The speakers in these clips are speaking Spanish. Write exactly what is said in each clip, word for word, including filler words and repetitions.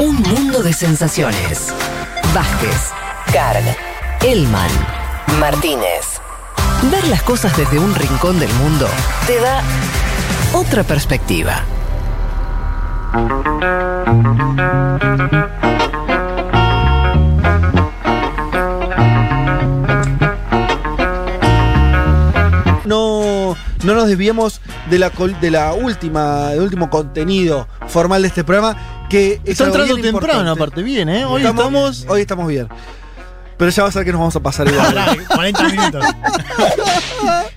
Un mundo de sensaciones. Vázquez, Carl, Elman, Martínez. Ver las cosas desde un rincón del mundo te da otra perspectiva. No, no nos desviemos de la, de la última, del último contenido formal de este programa, que está entrando temprano, aparte, bien, ¿eh? Hoy estamos, estamos, hoy estamos bien. Pero ya va a ser que nos vamos a pasar igual. cuarenta minutos.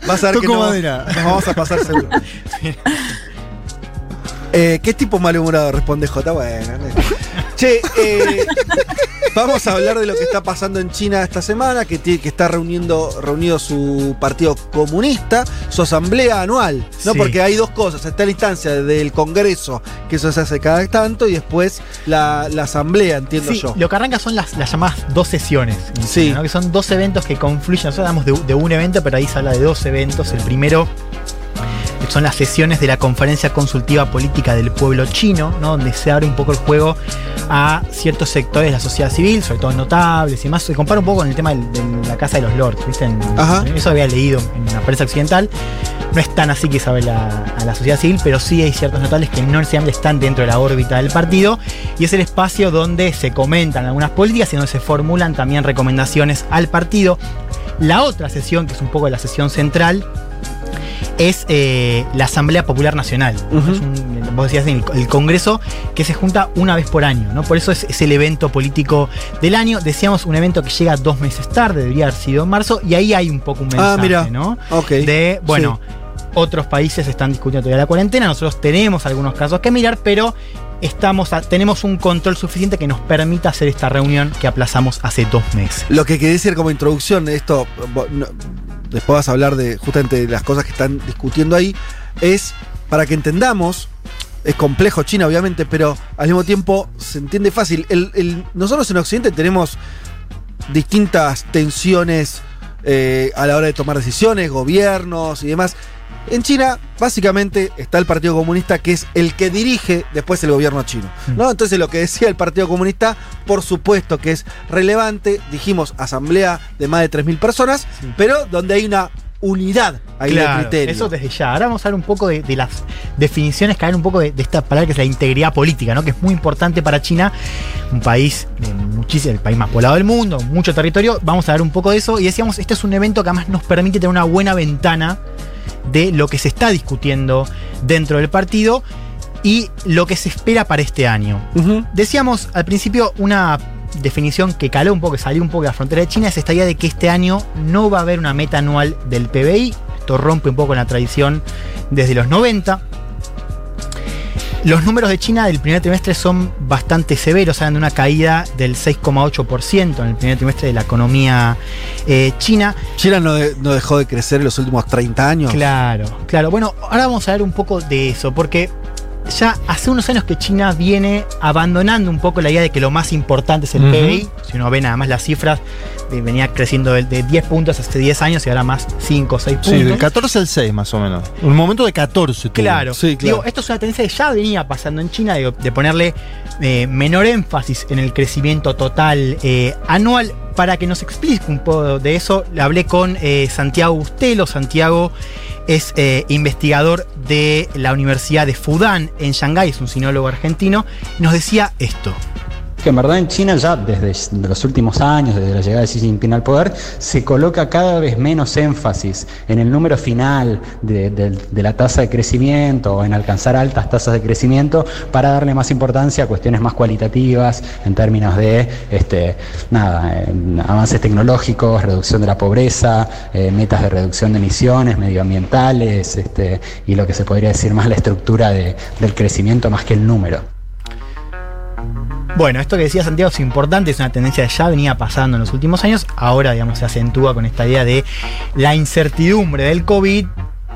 Va a ser Toco que nos, nos vamos a pasar seguro. eh, ¿Qué tipo malhumorado? Responde J. Bueno. Che, eh, vamos a hablar de lo que está pasando en China esta semana, que, tiene, que está reuniendo, reunido su partido comunista, su asamblea anual, ¿no? Sí. Porque hay dos cosas. Está la instancia del Congreso, que eso se hace cada tanto, y después la, la asamblea, entiendo sí, yo. Lo que arranca son las, las llamadas dos sesiones. Sí. China, ¿no? Que son dos eventos que confluyen. Nosotros hablamos de, de un evento, pero ahí se habla de dos eventos. El primero son las sesiones de la Conferencia Consultiva Política del Pueblo Chino, ¿no? Donde se abre un poco el juego a ciertos sectores de la sociedad civil, sobre todo notables y más. Se compara un poco con el tema de la Casa de los Lords, ¿viste? En, eso había leído en la prensa occidental. No es tan así que se abre a, a la sociedad civil, pero sí hay ciertos notables que no necesariamente están dentro de la órbita del partido, y es el espacio donde se comentan algunas políticas y donde se formulan también recomendaciones al partido. La otra sesión, que es un poco la sesión central, es eh, la Asamblea Popular Nacional. Uh-huh. Es un, vos decías, el, el Congreso que se junta una vez por año, ¿no? Por eso es, es el evento político del año. Decíamos, un evento que llega dos meses tarde, debería haber sido en marzo, y ahí hay un poco un mensaje, ah, mira. ¿No? Okay. De, bueno, sí. Otros países están discutiendo todavía la cuarentena, nosotros tenemos algunos casos que mirar, pero estamos a, tenemos un control suficiente que nos permita hacer esta reunión que aplazamos hace dos meses. Lo que quería decir como introducción, esto... No, después vas a hablar de justamente de las cosas que están discutiendo ahí, es para que entendamos, es complejo China obviamente, pero al mismo tiempo se entiende fácil. El, el, nosotros en Occidente tenemos distintas tensiones eh, a la hora de tomar decisiones, gobiernos y demás. En China, básicamente, está el Partido Comunista, que es el que dirige después el gobierno chino, ¿no? Entonces, lo que decía el Partido Comunista, por supuesto que es relevante. Dijimos, asamblea de más de tres mil personas, sí. Pero donde hay una unidad ahí, claro, de criterio. Eso desde ya. Ahora vamos a hablar un poco de, de las definiciones, caer un poco de, de esta palabra que es la integridad política, ¿no? Que es muy importante para China, un país de muchísimo, el país más poblado del mundo, mucho territorio. Vamos a hablar un poco de eso. Y decíamos, este es un evento que además nos permite tener una buena ventana de lo que se está discutiendo dentro del partido y lo que se espera para este año. Uh-huh. Decíamos al principio, una definición que caló un poco, que salió un poco de la frontera de China, es esta idea de que este año no va a haber una meta anual del P B I. Esto rompe un poco la tradición desde los noventa. Los números de China del primer trimestre son bastante severos, hablan de una caída del seis coma ocho por ciento en el primer trimestre de la economía eh, china. China no, de, no dejó de crecer en los últimos treinta años. Claro, claro. Bueno, ahora vamos a hablar un poco de eso, porque ya hace unos años que China viene abandonando un poco la idea de que lo más importante es el uh-huh. P B I. Si uno ve nada más las cifras, de, venía creciendo de, de diez puntos hace diez años y ahora más cinco o seis puntos. Sí, del catorce al seis más o menos. Un momento de catorce. Claro. Sí, claro. Digo, esto es una tendencia que ya venía pasando en China, de, de ponerle eh, menor énfasis en el crecimiento total eh, anual. Para que nos explique un poco de eso, le hablé con eh, Santiago Bustelo. Santiago es eh, investigador de la Universidad de Fudan en Shanghái, es un sinólogo argentino, y nos decía esto. Que en verdad en China ya desde los últimos años, desde la llegada de Xi Jinping al poder, se coloca cada vez menos énfasis en el número final de, de, de la tasa de crecimiento o en alcanzar altas tasas de crecimiento para darle más importancia a cuestiones más cualitativas en términos de este, nada, avances tecnológicos, reducción de la pobreza, eh, metas de reducción de emisiones medioambientales este, y lo que se podría decir más la estructura de, del crecimiento más que el número. Bueno, esto que decía Santiago es importante, es una tendencia que ya venía pasando en los últimos años, ahora digamos se acentúa con esta idea de la incertidumbre del COVID,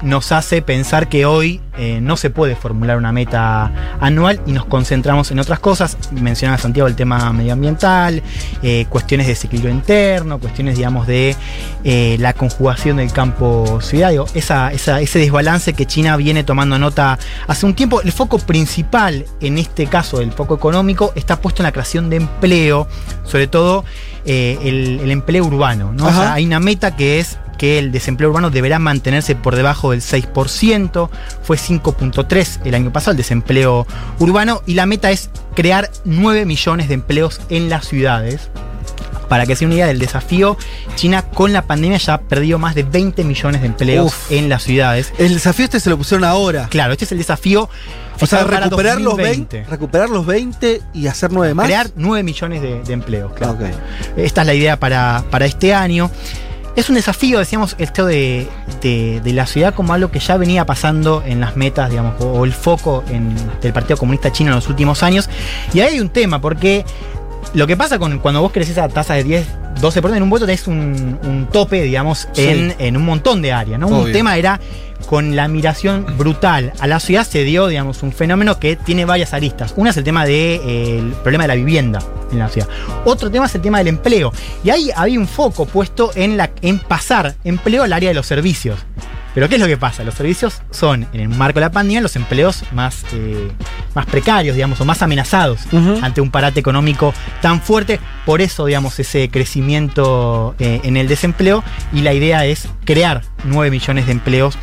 nos hace pensar que hoy eh, no se puede formular una meta anual y nos concentramos en otras cosas. Mencionaba Santiago el tema medioambiental, eh, cuestiones de desequilibrio interno, cuestiones, digamos, de eh, la conjugación del campo-ciudad. Esa, esa, ese desbalance que China viene tomando nota hace un tiempo. El foco principal, en este caso el foco económico, está puesto en la creación de empleo, sobre todo eh, el, el empleo urbano, ¿no? O sea, hay una meta que es que el desempleo urbano deberá mantenerse por debajo del seis por ciento, fue cinco punto tres el año pasado el desempleo urbano, y la meta es crear nueve millones de empleos en las ciudades. Para que se una idea del desafío, China con la pandemia ya ha perdido más de veinte millones de empleos Uf, en las ciudades. El desafío este se lo pusieron ahora. Claro, este es el desafío. O sea, recuperar los veinte, recuperar los veinte y hacer nueve más. Crear nueve millones de, de empleos, claro. Okay. Esta es la idea para, para este año. Es un desafío, decíamos, esto de, de, de la ciudad como algo que ya venía pasando en las metas, digamos, o, o el foco en, del Partido Comunista Chino en los últimos años. Y ahí hay un tema, porque lo que pasa con cuando vos crecés a tasas de diez, doce por ciento en un voto, tenés un, un tope, digamos, sí, en, en un montón de áreas, ¿no? Obvio. Un tema era, con la migración brutal a la ciudad se dio, digamos, un fenómeno que tiene varias aristas. Una es el tema del de, eh, problema de la vivienda en la ciudad. Otro tema es el tema del empleo. Y ahí había un foco puesto en, la, en pasar empleo al área de los servicios. Pero ¿qué es lo que pasa? Los servicios son, en el marco de la pandemia, los empleos más, eh, más precarios, digamos, o más amenazados uh-huh. ante un parate económico tan fuerte. Por eso, digamos, ese crecimiento eh, en el desempleo, y la idea es crear nueve millones de empleos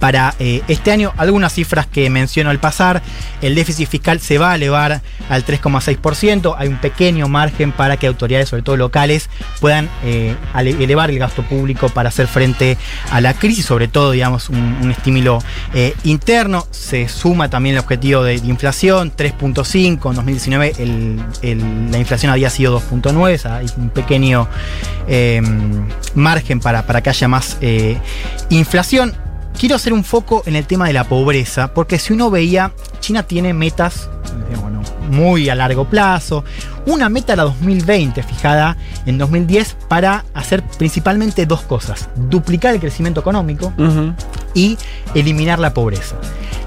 para eh, este año. Algunas cifras que menciono al pasar: el déficit fiscal se va a elevar al tres coma seis por ciento, hay un pequeño margen para que autoridades, sobre todo locales, puedan eh, elevar el gasto público para hacer frente a la crisis, sobre todo, digamos, un, un estímulo eh, interno. Se suma también el objetivo de, de inflación, tres punto cinco, en dos mil diecinueve el, el, la inflación había sido dos punto nueve, o sea, hay un pequeño eh, margen para, para que haya más eh, inflación. Quiero hacer un foco en el tema de la pobreza, porque si uno veía, China tiene metas, bueno, muy a largo plazo. Una meta era dos mil veinte, fijada en dos mil diez, para hacer principalmente dos cosas: duplicar el crecimiento económico uh-huh. y eliminar la pobreza.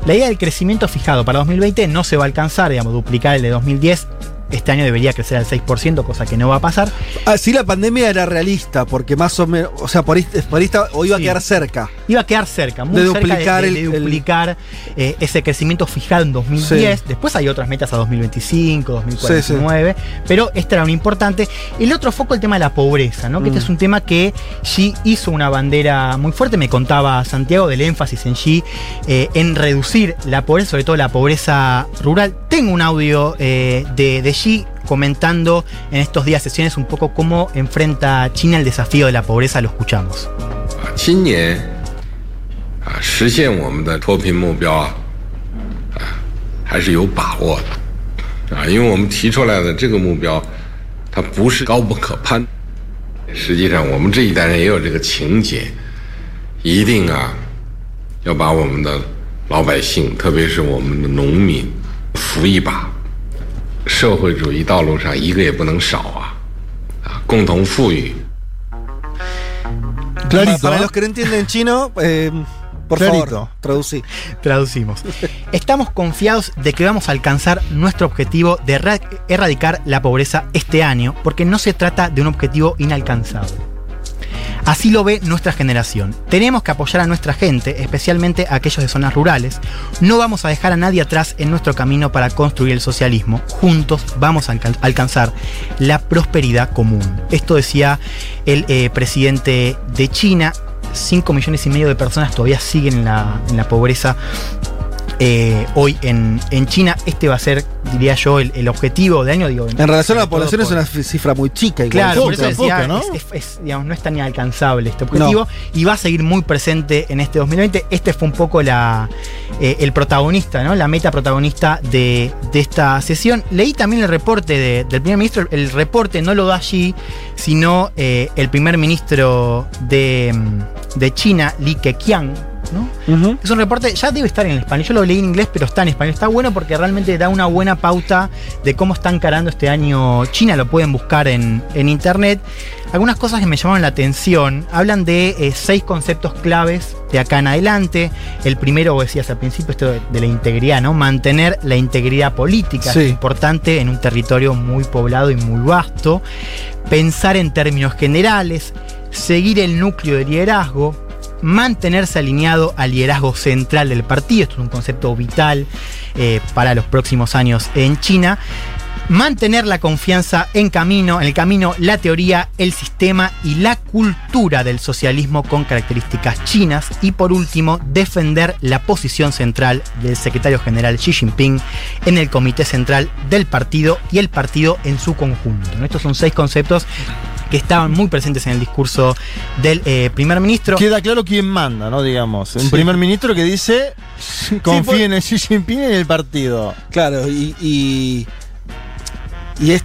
La idea del crecimiento fijado para dos mil veinte no se va a alcanzar, digamos, duplicar el de dos mil diez. Este año debería crecer al seis por ciento, cosa que no va a pasar. Ah, sí, la pandemia era realista, porque más o menos, o sea, por ahí, por ahí está, o iba sí. a quedar cerca. Iba a quedar cerca, muy de duplicar cerca de, de, de duplicar el, eh, ese crecimiento fijado en dos mil diez. Sí. Después hay otras metas a dos mil veinticinco, dos mil cuarenta y nueve, sí, sí. pero esta era una importante. El otro foco, el tema de la pobreza, ¿no? Que mm. este es un tema que Xi hizo una bandera muy fuerte. Me contaba Santiago del énfasis en Xi, eh, en reducir la pobreza, sobre todo la pobreza rural. Tengo un audio eh, de, de Xi comentando en estos días sesiones un poco cómo enfrenta China el desafío de la pobreza. Lo escuchamos. Clarito. Para los que no entienden chino, eh, por Clarito. favor, traducí. Traducimos. Estamos confiados de que vamos a alcanzar nuestro objetivo de erradicar la pobreza este año, porque no se trata de un objetivo inalcanzable. Así lo ve nuestra generación. Tenemos que apoyar a nuestra gente, especialmente a aquellos de zonas rurales. No vamos a dejar a nadie atrás en nuestro camino para construir el socialismo. Juntos vamos a alcanzar la prosperidad común. Esto decía el eh, presidente de China. cinco millones y medio de personas todavía siguen en la, en la pobreza eh, hoy en, en China. Este va a ser, diría yo, el, el objetivo de año. Digo, en, en relación a la población por, es una cifra muy chica. Claro, por eso decía, ¿no? Es, es, es, digamos, no es tan inalcanzable este objetivo, no. Y va a seguir muy presente en este dos mil veinte. Este fue un poco la, eh, el protagonista, ¿no? La meta protagonista de, de esta sesión. Leí también el reporte de, del primer ministro. El reporte no lo da Xi, sino eh, el primer ministro de, de China, Li Keqiang, ¿no? Uh-huh. Es un reporte, ya debe estar en español, yo lo leí en inglés, pero está en español. Está bueno porque realmente da una buena pauta de cómo está encarando este año China, lo pueden buscar en, en internet. Algunas cosas que me llamaron la atención, hablan de eh, seis conceptos claves de acá en adelante. El primero, vos decías al principio, esto de, de la integridad, ¿no? Mantener la integridad política, sí, es importante en un territorio muy poblado y muy vasto. Pensar en términos generales, seguir el núcleo de liderazgo, mantenerse alineado al liderazgo central del partido, esto es un concepto vital eh, para los próximos años en China. Mantener la confianza en camino, en el camino, la teoría, el sistema y la cultura del socialismo con características chinas. Y por último, defender la posición central del secretario general Xi Jinping en el comité central del partido y el partido en su conjunto. Estos son seis conceptos que estaban muy presentes en el discurso del eh, primer ministro. Queda claro quién manda, ¿no? Digamos, un sí. primer ministro que dice, confíen en Xi Jinping y en el partido. Claro, y... y... Y es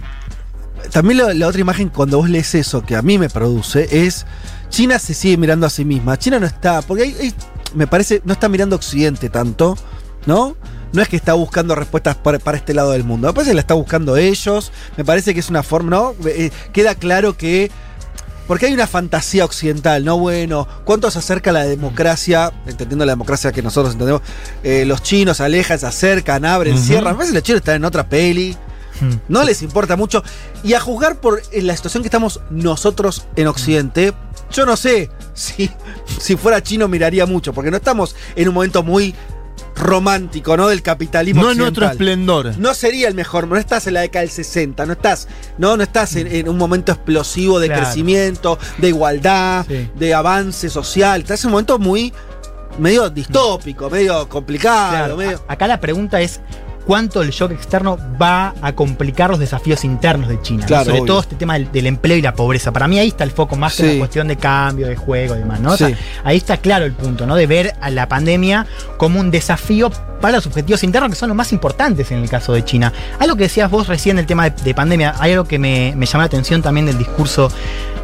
también lo, la otra imagen cuando vos lees eso que a mí me produce es China se sigue mirando a sí misma. China no está, porque ahí, ahí me parece, no está mirando a Occidente tanto, ¿no? No es que está buscando respuestas para, para este lado del mundo. Me parece que la está buscando ellos. Me parece que es una forma, ¿no? Eh, queda claro que... Porque hay una fantasía occidental, ¿no? Bueno, ¿cuánto se acerca la democracia? Entendiendo la democracia que nosotros entendemos. Eh, los chinos alejan, se acercan, abren, uh-huh. cierran. Me parece que los chinos están en otra peli. No les importa mucho. Y a juzgar por la situación que estamos nosotros en Occidente, yo no sé si, si fuera chino miraría mucho, porque no estamos en un momento muy romántico, ¿no? Del capitalismo no occidental. No en otro esplendor. No sería el mejor, no estás en la década del sesenta, no estás, no, no estás en, en un momento explosivo de claro. crecimiento, de igualdad, sí. de avance social. Estás en un momento muy medio distópico, medio complicado. Claro. Medio... Acá la pregunta es... cuánto el shock externo va a complicar los desafíos internos de China, claro, ¿no? Sobre obvio. Todo este tema del, del empleo y la pobreza. Para mí ahí está el foco más sí. que en la cuestión de cambio, de juego y demás, ¿no? Sí. O sea, ahí está claro el punto, ¿no? De ver a la pandemia como un desafío para los objetivos internos, que son los más importantes en el caso de China. Algo que decías vos recién del tema de, de pandemia, hay algo que me, me llamó la atención también del discurso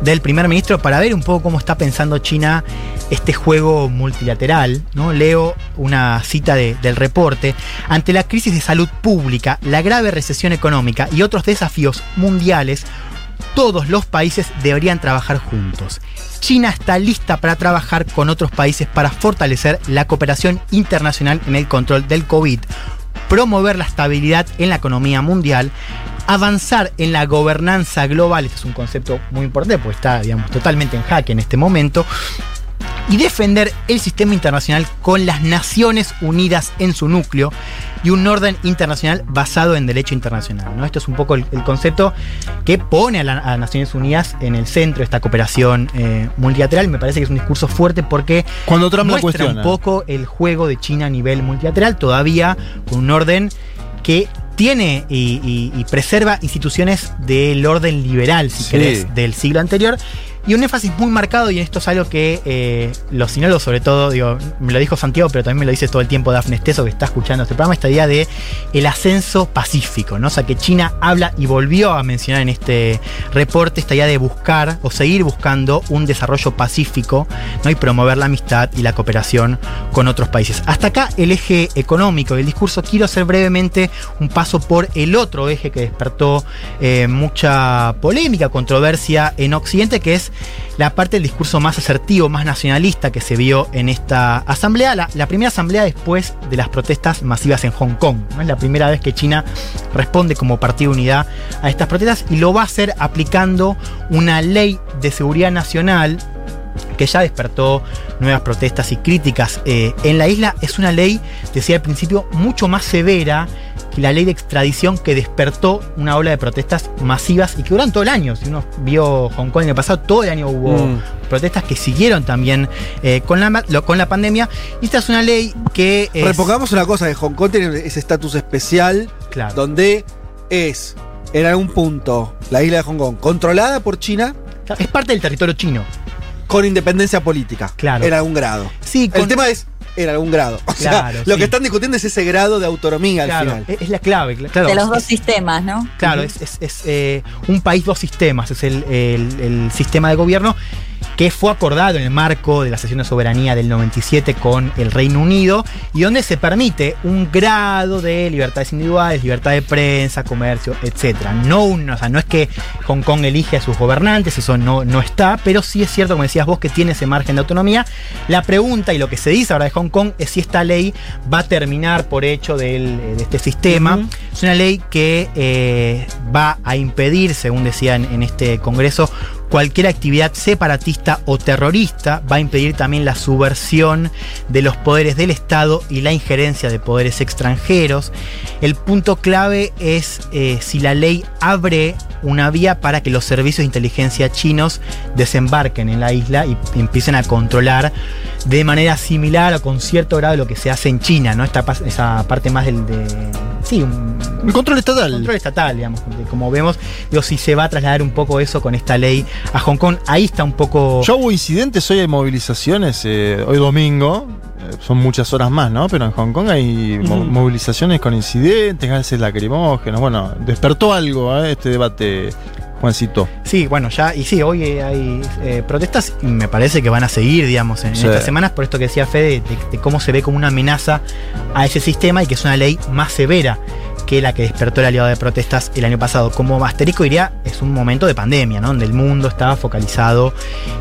del primer ministro para ver un poco cómo está pensando China este juego multilateral, ¿no? Leo una cita de, del reporte. Ante la crisis de salud Salud pública, la grave recesión económica y otros desafíos mundiales, todos los países deberían trabajar juntos. China está lista para trabajar con otros países para fortalecer la cooperación internacional en el control del COVID, promover la estabilidad en la economía mundial, avanzar en la gobernanza global, este es un concepto muy importante porque está, digamos, totalmente en jaque en este momento, y defender el sistema internacional con las Naciones Unidas en su núcleo y un orden internacional basado en derecho internacional, ¿no? Esto es un poco el, el concepto que pone a las Naciones Unidas en el centro de esta cooperación eh, multilateral. Me parece que es un discurso fuerte porque cuando Trump muestra un poco el juego de China a nivel multilateral, todavía con un orden que tiene y, y, y preserva instituciones del orden liberal, si sí. querés, del siglo anterior. Y un énfasis muy marcado, y esto es algo que eh, los sinólogos, sobre todo, digo, me lo dijo Santiago, pero también me lo dice todo el tiempo Dafne Stesso, que está escuchando este programa, esta idea de el ascenso pacífico, ¿no? O sea, que China habla y volvió a mencionar en este reporte esta idea de buscar o seguir buscando un desarrollo pacífico, ¿no? Y promover la amistad y la cooperación con otros países. Hasta acá el eje económico del discurso. Quiero hacer brevemente un paso por el otro eje que despertó eh, mucha polémica, controversia en Occidente, que es la parte del discurso más asertivo, más nacionalista que se vio en esta asamblea, la, la primera asamblea después de las protestas masivas en Hong Kong, ¿no? Es la primera vez que China responde como partido de unidad a estas protestas y lo va a hacer aplicando una ley de seguridad nacional que ya despertó nuevas protestas y críticas eh, en la isla. Es una ley, decía al principio, mucho más severa que la ley de extradición que despertó una ola de protestas masivas y que duran todo el año. Si uno vio Hong Kong en el pasado, todo el año hubo mm. protestas que siguieron también eh, con, la, lo, con la pandemia. Y esta es una ley que... Es... Repongamos una cosa, que Hong Kong tiene ese estatus especial, claro, donde es, en algún punto, la isla de Hong Kong controlada por China. Es parte del territorio chino. Con independencia política, claro, en algún grado. Sí, con... El tema es en algún grado. O claro, sea, lo sí. que están discutiendo es ese grado de autonomía, claro, al final. Es la clave. Claro. De los dos es, sistemas, ¿no? Claro, uh-huh. es, es, es eh, un país, dos sistemas. Es el, el, el sistema de gobierno. que fue acordado en el marco de la sesión de soberanía del noventa y siete con el Reino Unido, y donde se permite un grado de libertades individuales, libertad de prensa, comercio, etcétera. No, o sea, no es que Hong Kong elige a sus gobernantes, eso no, no está, pero sí es cierto, como decías vos, que tiene ese margen de autonomía. La pregunta y lo que se dice ahora de Hong Kong es si esta ley va a terminar por hecho del, de este sistema. Uh-huh. Es una ley que eh, va a impedir, según decían en este Congreso, cualquier actividad separatista o terrorista, va a impedir también la subversión de los poderes del Estado y la injerencia de poderes extranjeros. El punto clave es eh, si la ley abre una vía para que los servicios de inteligencia chinos desembarquen en la isla y empiecen a controlar de manera similar o con cierto grado lo que se hace en China, ¿no? Esta, esa parte más del... De, sí, un, el control estatal. El control estatal, digamos. Como vemos, digo, si se va a trasladar un poco eso con esta ley a Hong Kong, ahí está un poco... Ya hubo incidentes, hoy hay movilizaciones, eh, hoy domingo, eh, son muchas horas más, ¿no? Pero en Hong Kong hay uh-huh. mo- movilizaciones con incidentes, gases lacrimógenos, bueno, despertó algo ¿eh? este debate, Juancito. Sí, bueno, ya, y sí, hoy hay eh, protestas y me parece que van a seguir, digamos, en, sí. en estas semanas, por esto que decía Fede, de, de cómo se ve como una amenaza a ese sistema y que es una ley más severa que la que despertó la oleada de protestas el año pasado. Como asterisco diría, es un momento de pandemia, ¿no? Donde el mundo estaba focalizado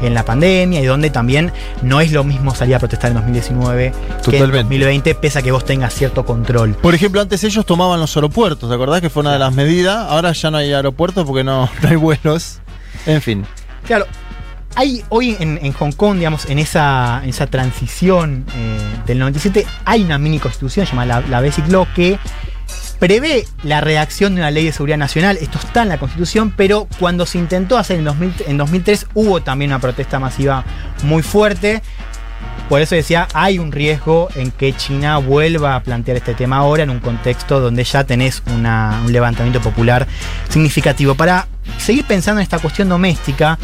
en la pandemia y donde también no es lo mismo salir a protestar en dos mil diecinueve Totalmente. Que en dos mil veinte, pese a que vos tengas cierto control. Por ejemplo, antes ellos tomaban los aeropuertos, ¿te acordás? Que fue una de las medidas. Ahora ya no hay aeropuertos porque no, no hay vuelos. En fin. Claro. Hay hoy en, en Hong Kong, digamos, en esa, en esa transición eh, del noventa y siete, hay una mini constitución llamada la, la Basic Law que prevé la redacción de una ley de seguridad nacional. Esto está en la Constitución, pero cuando se intentó hacer en, dos mil, en dos mil tres hubo también una protesta masiva muy fuerte. Por eso decía, hay un riesgo en que China vuelva a plantear este tema ahora en un contexto donde ya tenés una, un levantamiento popular significativo. Para seguir pensando en esta cuestión doméstica,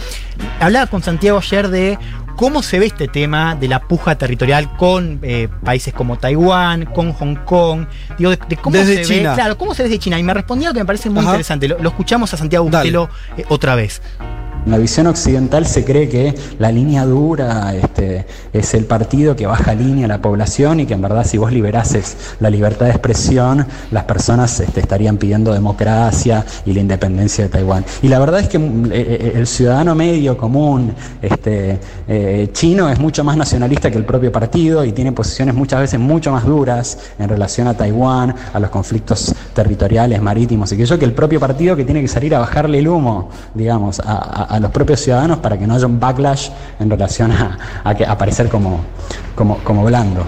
hablaba con Santiago ayer de cómo se ve este tema de la puja territorial con eh, países como Taiwán, con Hong Kong, digo, de, de cómo desde se China. ve, claro, cómo se ve desde China. Y me respondió que me parece muy Ajá. interesante. Lo, lo escuchamos a Santiago Bustelo eh, otra vez. En la visión occidental se cree que la línea dura este, es el partido que baja línea a la población y que en verdad si vos liberases la libertad de expresión, las personas este, estarían pidiendo democracia y la independencia de Taiwán. Y la verdad es que eh, el ciudadano medio común este, eh, chino es mucho más nacionalista que el propio partido y tiene posiciones muchas veces mucho más duras en relación a Taiwán, a los conflictos territoriales, marítimos, y que yo que el propio partido que tiene que salir a bajarle el humo, digamos, a, a a los propios ciudadanos para que no haya un backlash en relación a, a, que, a parecer como, como, como blando.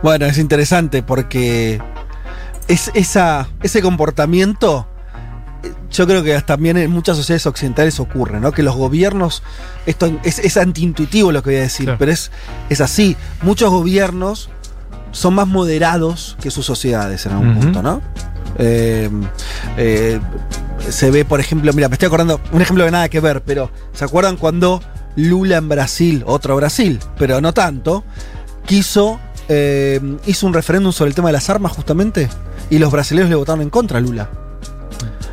Bueno, es interesante porque es esa, ese comportamiento yo creo que también en muchas sociedades occidentales ocurre, ¿no? Que los gobiernos, esto es, es antiintuitivo lo que voy a decir, sí. pero es, es así. Muchos gobiernos son más moderados que sus sociedades en algún uh-huh. punto, ¿no? Eh, eh, se ve, por ejemplo, mira, me estoy acordando, un ejemplo de nada que ver, pero ¿se acuerdan cuando Lula en Brasil, otro Brasil, pero no tanto, quiso, eh, hizo un referéndum sobre el tema de las armas justamente y los brasileños le votaron en contra a Lula?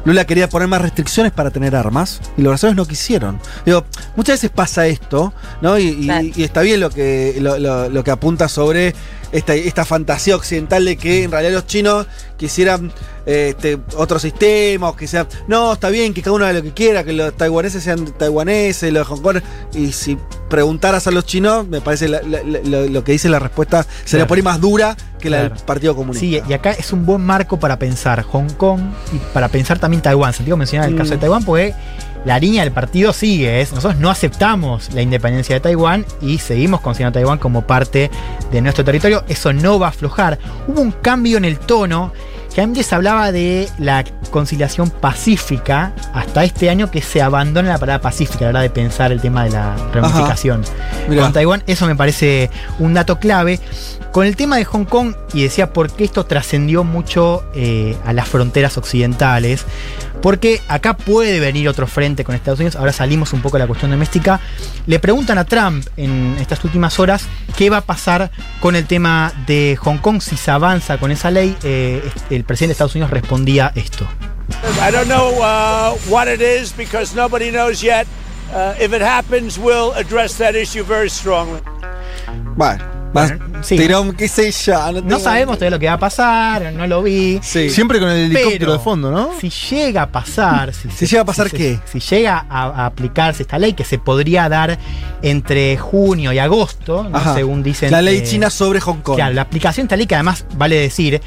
Lula quería poner más restricciones para tener armas y los brasileños no quisieron. Digo, muchas veces pasa esto, ¿no? Y, y, y está bien lo que, lo, lo, lo que apunta sobre esta, esta fantasía occidental de que en realidad los chinos quisieran este, otro sistema o que sea. No, está bien que cada uno haga lo que quiera, que los taiwaneses sean taiwaneses, los de Hong Kong. Y si preguntaras a los chinos, me parece la, la, la, lo que dice la respuesta sería claro. por ahí más dura que claro. la del Partido Comunista. Sí, y acá es un buen marco para pensar Hong Kong y para pensar también Taiwán. Santiago mencionaba el mm. caso de Taiwán porque la línea del partido sigue, es nosotros no aceptamos la independencia de Taiwán y seguimos considerando a Taiwán como parte de nuestro territorio. Eso no va a aflojar. Hubo un cambio en el tono que antes hablaba de la conciliación pacífica hasta este año que se abandona la palabra pacífica a la hora de pensar el tema de la reunificación con Taiwán. Eso me parece un dato clave. Con el tema de Hong Kong, y decía por qué esto trascendió mucho eh, a las fronteras occidentales, porque acá puede venir otro frente con Estados Unidos. Ahora salimos un poco de la cuestión doméstica. Le preguntan a Trump en estas últimas horas qué va a pasar con el tema de Hong Kong si se avanza con esa ley. Eh, el presidente de Estados Unidos respondía esto. I don't know uh, what it is because nobody knows yet. Uh, if it happens, we'll address that issue very strongly. Bueno, bueno sí. Tirón, qué sé yo, no, tengo... no sabemos todavía lo que va a pasar, no lo vi. Sí. Siempre con el helicóptero pero de fondo, ¿no? Si llega a pasar, si, ¿Si se, llega a pasar si, qué? Si, si llega a, a aplicarse esta ley que se podría dar entre junio y agosto, ¿no? Según dicen. La ley eh, china sobre Hong Kong. Claro, la aplicación de esta ley que además vale decir.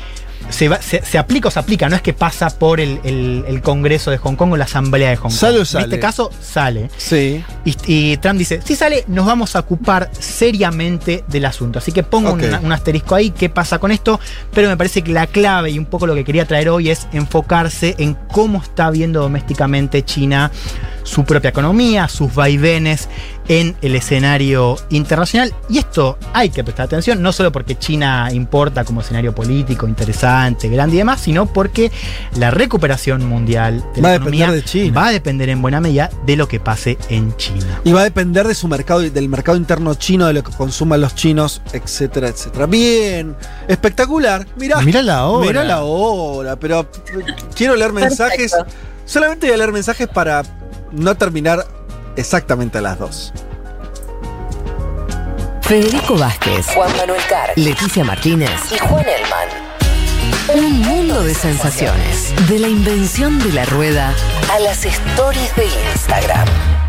Se, va, se, se aplica o se aplica, no es que pasa por el, el, el Congreso de Hong Kong o la Asamblea de Hong Kong. Sale o sale. En este caso, sale. Sí. Y, y Trump dice, si sale, nos vamos a ocupar seriamente del asunto. Así que pongo okay. un, un asterisco ahí, qué pasa con esto, pero me parece que la clave y un poco lo que quería traer hoy es enfocarse en cómo está viendo domésticamente China su propia economía, sus vaivenes en el escenario internacional. Y esto hay que prestar atención, no solo porque China importa como escenario político interesante, grande y demás, sino porque la recuperación mundial de la economía va a depender en buena medida de lo que pase en China. Y va a depender de su mercado, del mercado interno chino, de lo que consuman los chinos, etcétera, etcétera. Bien, espectacular. Mirá, mirá la hora. Mirá la hora, pero quiero leer mensajes. Perfecto. Solamente voy a leer mensajes para no terminar exactamente a las dos. Federico Vázquez, Juan Manuel Carr, Leticia Martínez y Juan Elman. Un mundo de sensaciones. De la invención de la rueda a las stories de Instagram.